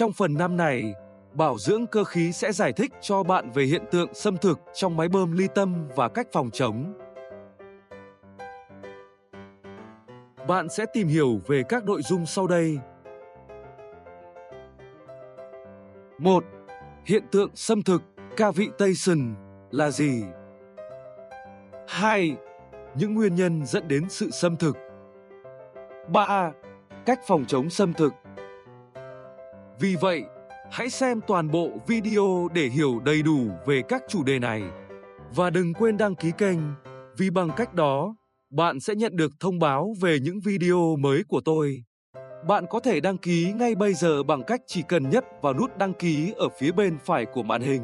Trong phần 5 này, bảo dưỡng cơ khí sẽ giải thích cho bạn về hiện tượng xâm thực trong máy bơm ly tâm và cách phòng chống. Bạn sẽ tìm hiểu về các nội dung sau đây. 1. Hiện tượng xâm thực Cavitation là gì? 2. Những nguyên nhân dẫn đến sự xâm thực. 3. Cách phòng chống xâm thực. Vì vậy, hãy xem toàn bộ video để hiểu đầy đủ về các chủ đề này. Và đừng quên đăng ký kênh, vì bằng cách đó, bạn sẽ nhận được thông báo về những video mới của tôi. Bạn có thể đăng ký ngay bây giờ bằng cách chỉ cần nhấp vào nút đăng ký ở phía bên phải của màn hình.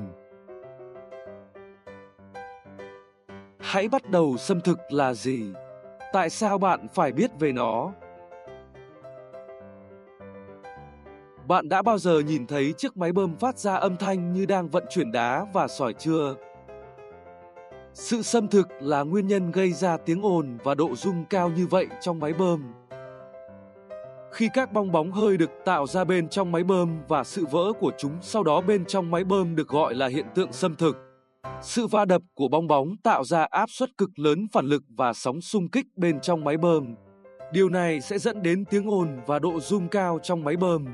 Hãy bắt đầu. Xâm thực là gì? Tại sao bạn phải biết về nó? Bạn đã bao giờ nhìn thấy chiếc máy bơm phát ra âm thanh như đang vận chuyển đá và sỏi chưa? Sự xâm thực là nguyên nhân gây ra tiếng ồn và độ rung cao như vậy trong máy bơm. Khi các bong bóng hơi được tạo ra bên trong máy bơm và sự vỡ của chúng sau đó bên trong máy bơm được gọi là hiện tượng xâm thực. Sự va đập của bong bóng tạo ra áp suất cực lớn phản lực và sóng xung kích bên trong máy bơm. Điều này sẽ dẫn đến tiếng ồn và độ rung cao trong máy bơm.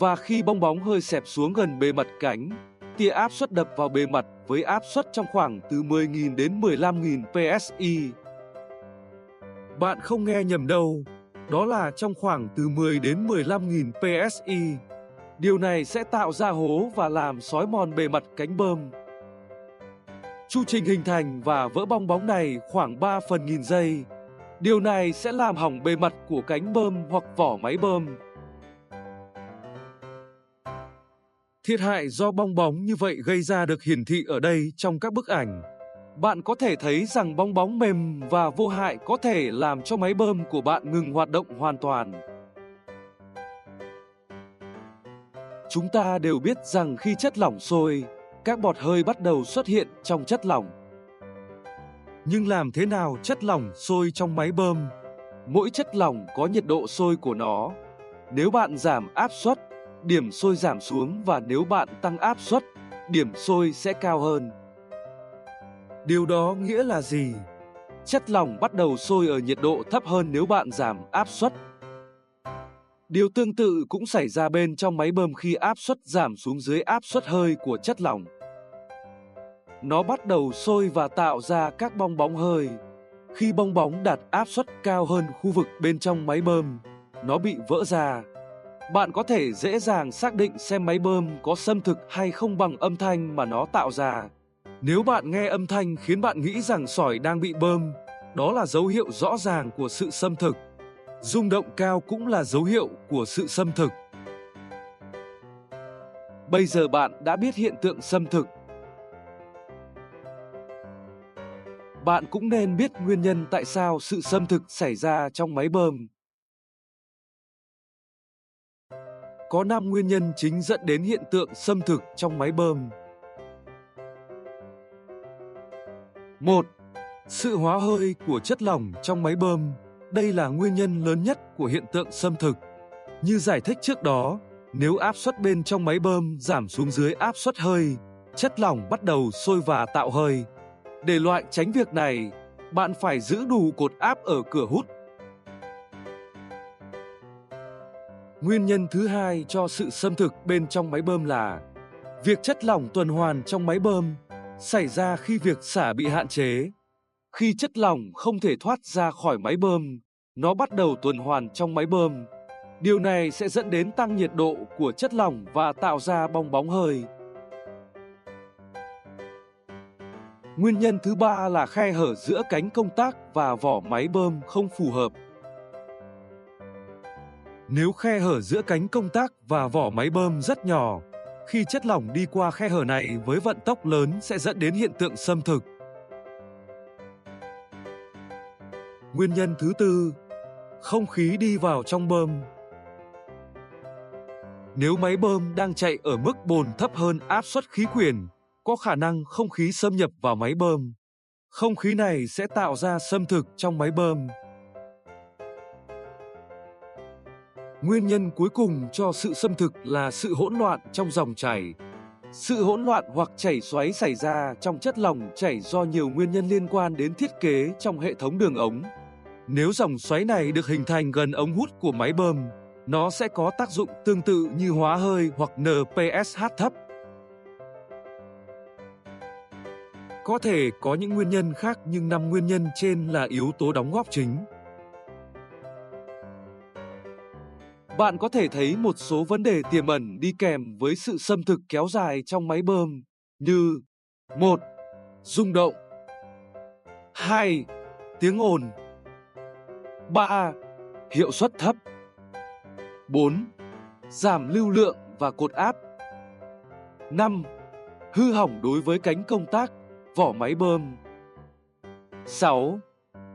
Và khi bong bóng hơi xẹp xuống gần bề mặt cánh, tia áp suất đập vào bề mặt với áp suất trong khoảng từ 10.000 đến 15.000 psi. Bạn không nghe nhầm đâu, đó là trong khoảng từ 10 đến 15.000 psi. Điều này sẽ tạo ra hố và làm xói mòn bề mặt cánh bơm. Chu trình hình thành và vỡ bong bóng này khoảng 3/1000 giây. Điều này sẽ làm hỏng bề mặt của cánh bơm hoặc vỏ máy bơm. Thiệt hại do bong bóng như vậy gây ra được hiển thị ở đây trong các bức ảnh. Bạn có thể thấy rằng bong bóng mềm và vô hại có thể làm cho máy bơm của bạn ngừng hoạt động hoàn toàn. Chúng ta đều biết rằng khi chất lỏng sôi, các bọt hơi bắt đầu xuất hiện trong chất lỏng. Nhưng làm thế nào chất lỏng sôi trong máy bơm? Mỗi chất lỏng có nhiệt độ sôi của nó. Nếu bạn giảm áp suất, điểm sôi giảm xuống, và nếu bạn tăng áp suất, điểm sôi sẽ cao hơn. Điều đó nghĩa là gì? Chất lỏng bắt đầu sôi ở nhiệt độ thấp hơn nếu bạn giảm áp suất. Điều tương tự cũng xảy ra bên trong máy bơm khi áp suất giảm xuống dưới áp suất hơi của chất lỏng. Nó bắt đầu sôi và tạo ra các bong bóng hơi. Khi bong bóng đạt áp suất cao hơn khu vực bên trong máy bơm, nó bị vỡ ra. Bạn có thể dễ dàng xác định xem máy bơm có xâm thực hay không bằng âm thanh mà nó tạo ra. Nếu bạn nghe âm thanh khiến bạn nghĩ rằng sỏi đang bị bơm, đó là dấu hiệu rõ ràng của sự xâm thực. Rung động cao cũng là dấu hiệu của sự xâm thực. Bây giờ bạn đã biết hiện tượng xâm thực. Bạn cũng nên biết nguyên nhân tại sao sự xâm thực xảy ra trong máy bơm. Có 5 nguyên nhân chính dẫn đến hiện tượng xâm thực trong máy bơm. 1. Sự hóa hơi của chất lỏng trong máy bơm. Đây là nguyên nhân lớn nhất của hiện tượng xâm thực. Như giải thích trước đó, nếu áp suất bên trong máy bơm giảm xuống dưới áp suất hơi, chất lỏng bắt đầu sôi và tạo hơi. Để loại tránh việc này, bạn phải giữ đủ cột áp ở cửa hút. Nguyên nhân thứ hai cho sự xâm thực bên trong máy bơm là việc chất lỏng tuần hoàn trong máy bơm xảy ra khi việc xả bị hạn chế. Khi chất lỏng không thể thoát ra khỏi máy bơm, nó bắt đầu tuần hoàn trong máy bơm. Điều này sẽ dẫn đến tăng nhiệt độ của chất lỏng và tạo ra bong bóng hơi. Nguyên nhân thứ ba là khe hở giữa cánh công tắc và vỏ máy bơm không phù hợp. Nếu khe hở giữa cánh công tắc và vỏ máy bơm rất nhỏ, khi chất lỏng đi qua khe hở này với vận tốc lớn sẽ dẫn đến hiện tượng xâm thực. Nguyên nhân thứ tư, không khí đi vào trong bơm. Nếu máy bơm đang chạy ở mức bồn thấp hơn áp suất khí quyển, có khả năng không khí xâm nhập vào máy bơm. Không khí này sẽ tạo ra xâm thực trong máy bơm. Nguyên nhân cuối cùng cho sự xâm thực là sự hỗn loạn trong dòng chảy. Sự hỗn loạn hoặc chảy xoáy xảy ra trong chất lỏng chảy do nhiều nguyên nhân liên quan đến thiết kế trong hệ thống đường ống. Nếu dòng xoáy này được hình thành gần ống hút của máy bơm, nó sẽ có tác dụng tương tự như hóa hơi hoặc NPSH thấp. Có thể có những nguyên nhân khác nhưng 5 nguyên nhân trên là yếu tố đóng góp chính. Bạn có thể thấy một số vấn đề tiềm ẩn đi kèm với sự xâm thực kéo dài trong máy bơm như: 1. Rung động, 2. Tiếng ồn, 3. Hiệu suất thấp, 4. Giảm lưu lượng và cột áp, 5. Hư hỏng đối với cánh công tác, vỏ máy bơm, 6.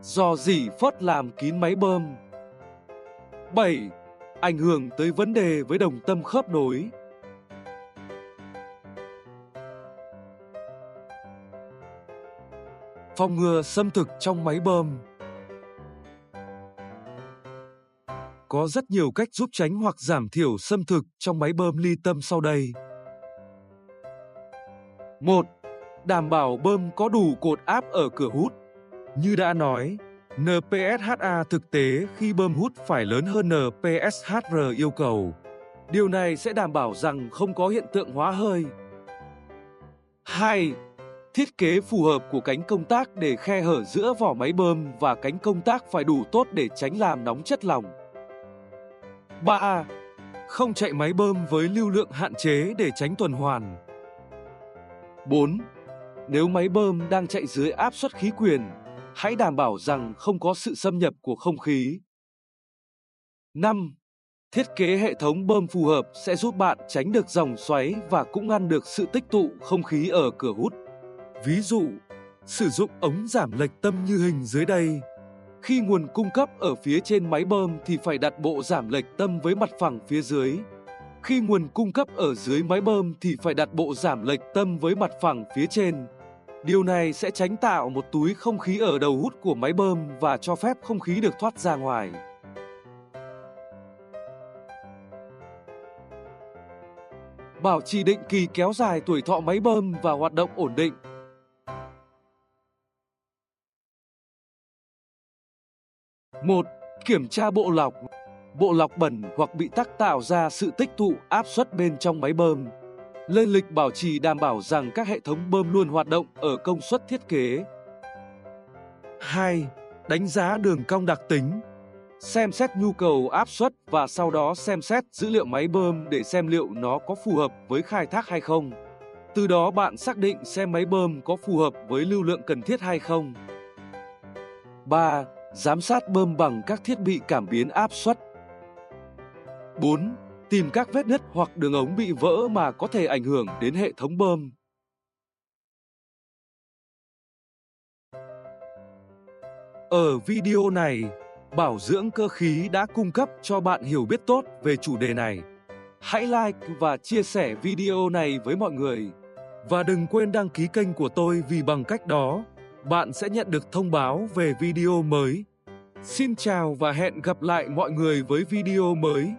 Do rỉ phất làm kín máy bơm, 7. Ảnh hưởng tới vấn đề với đồng tâm khớp nối. Phòng ngừa xâm thực trong máy bơm. Có rất nhiều cách giúp tránh hoặc giảm thiểu xâm thực trong máy bơm ly tâm sau đây. 1. Đảm bảo bơm có đủ cột áp ở cửa hút. Như đã nói, NPSHA thực tế khi bơm hút phải lớn hơn NPSHR yêu cầu. Điều này sẽ đảm bảo rằng không có hiện tượng hóa hơi. 2. Thiết kế phù hợp của cánh công tác để khe hở giữa vỏ máy bơm và cánh công tác phải đủ tốt để tránh làm nóng chất lỏng. 3. Không chạy máy bơm với lưu lượng hạn chế để tránh tuần hoàn. 4. Nếu máy bơm đang chạy dưới áp suất khí quyển, hãy đảm bảo rằng không có sự xâm nhập của không khí. 5. Thiết kế hệ thống bơm phù hợp sẽ giúp bạn tránh được dòng xoáy và cũng ngăn được sự tích tụ không khí ở cửa hút. Ví dụ, sử dụng ống giảm lệch tâm như hình dưới đây. Khi nguồn cung cấp ở phía trên máy bơm thì phải đặt bộ giảm lệch tâm với mặt phẳng phía dưới. Khi nguồn cung cấp ở dưới máy bơm thì phải đặt bộ giảm lệch tâm với mặt phẳng phía trên. Điều này sẽ tránh tạo một túi không khí ở đầu hút của máy bơm và cho phép không khí được thoát ra ngoài. Bảo trì định kỳ kéo dài tuổi thọ máy bơm và hoạt động ổn định. Một, kiểm tra bộ lọc. Bộ lọc bẩn hoặc bị tắc tạo ra sự tích tụ áp suất bên trong máy bơm. Lên lịch bảo trì đảm bảo rằng các hệ thống bơm luôn hoạt động ở công suất thiết kế. 2. Đánh giá đường cong đặc tính. Xem xét nhu cầu áp suất và sau đó xem xét dữ liệu máy bơm để xem liệu nó có phù hợp với khai thác hay không. Từ đó bạn xác định xem máy bơm có phù hợp với lưu lượng cần thiết hay không. 3. Giám sát bơm bằng các thiết bị cảm biến áp suất. 4. Tìm các vết nứt hoặc đường ống bị vỡ mà có thể ảnh hưởng đến hệ thống bơm. Ở video này, Bảo dưỡng cơ khí đã cung cấp cho bạn hiểu biết tốt về chủ đề này. Hãy like và chia sẻ video này với mọi người. Và đừng quên đăng ký kênh của tôi vì bằng cách đó, bạn sẽ nhận được thông báo về video mới. Xin chào và hẹn gặp lại mọi người với video mới.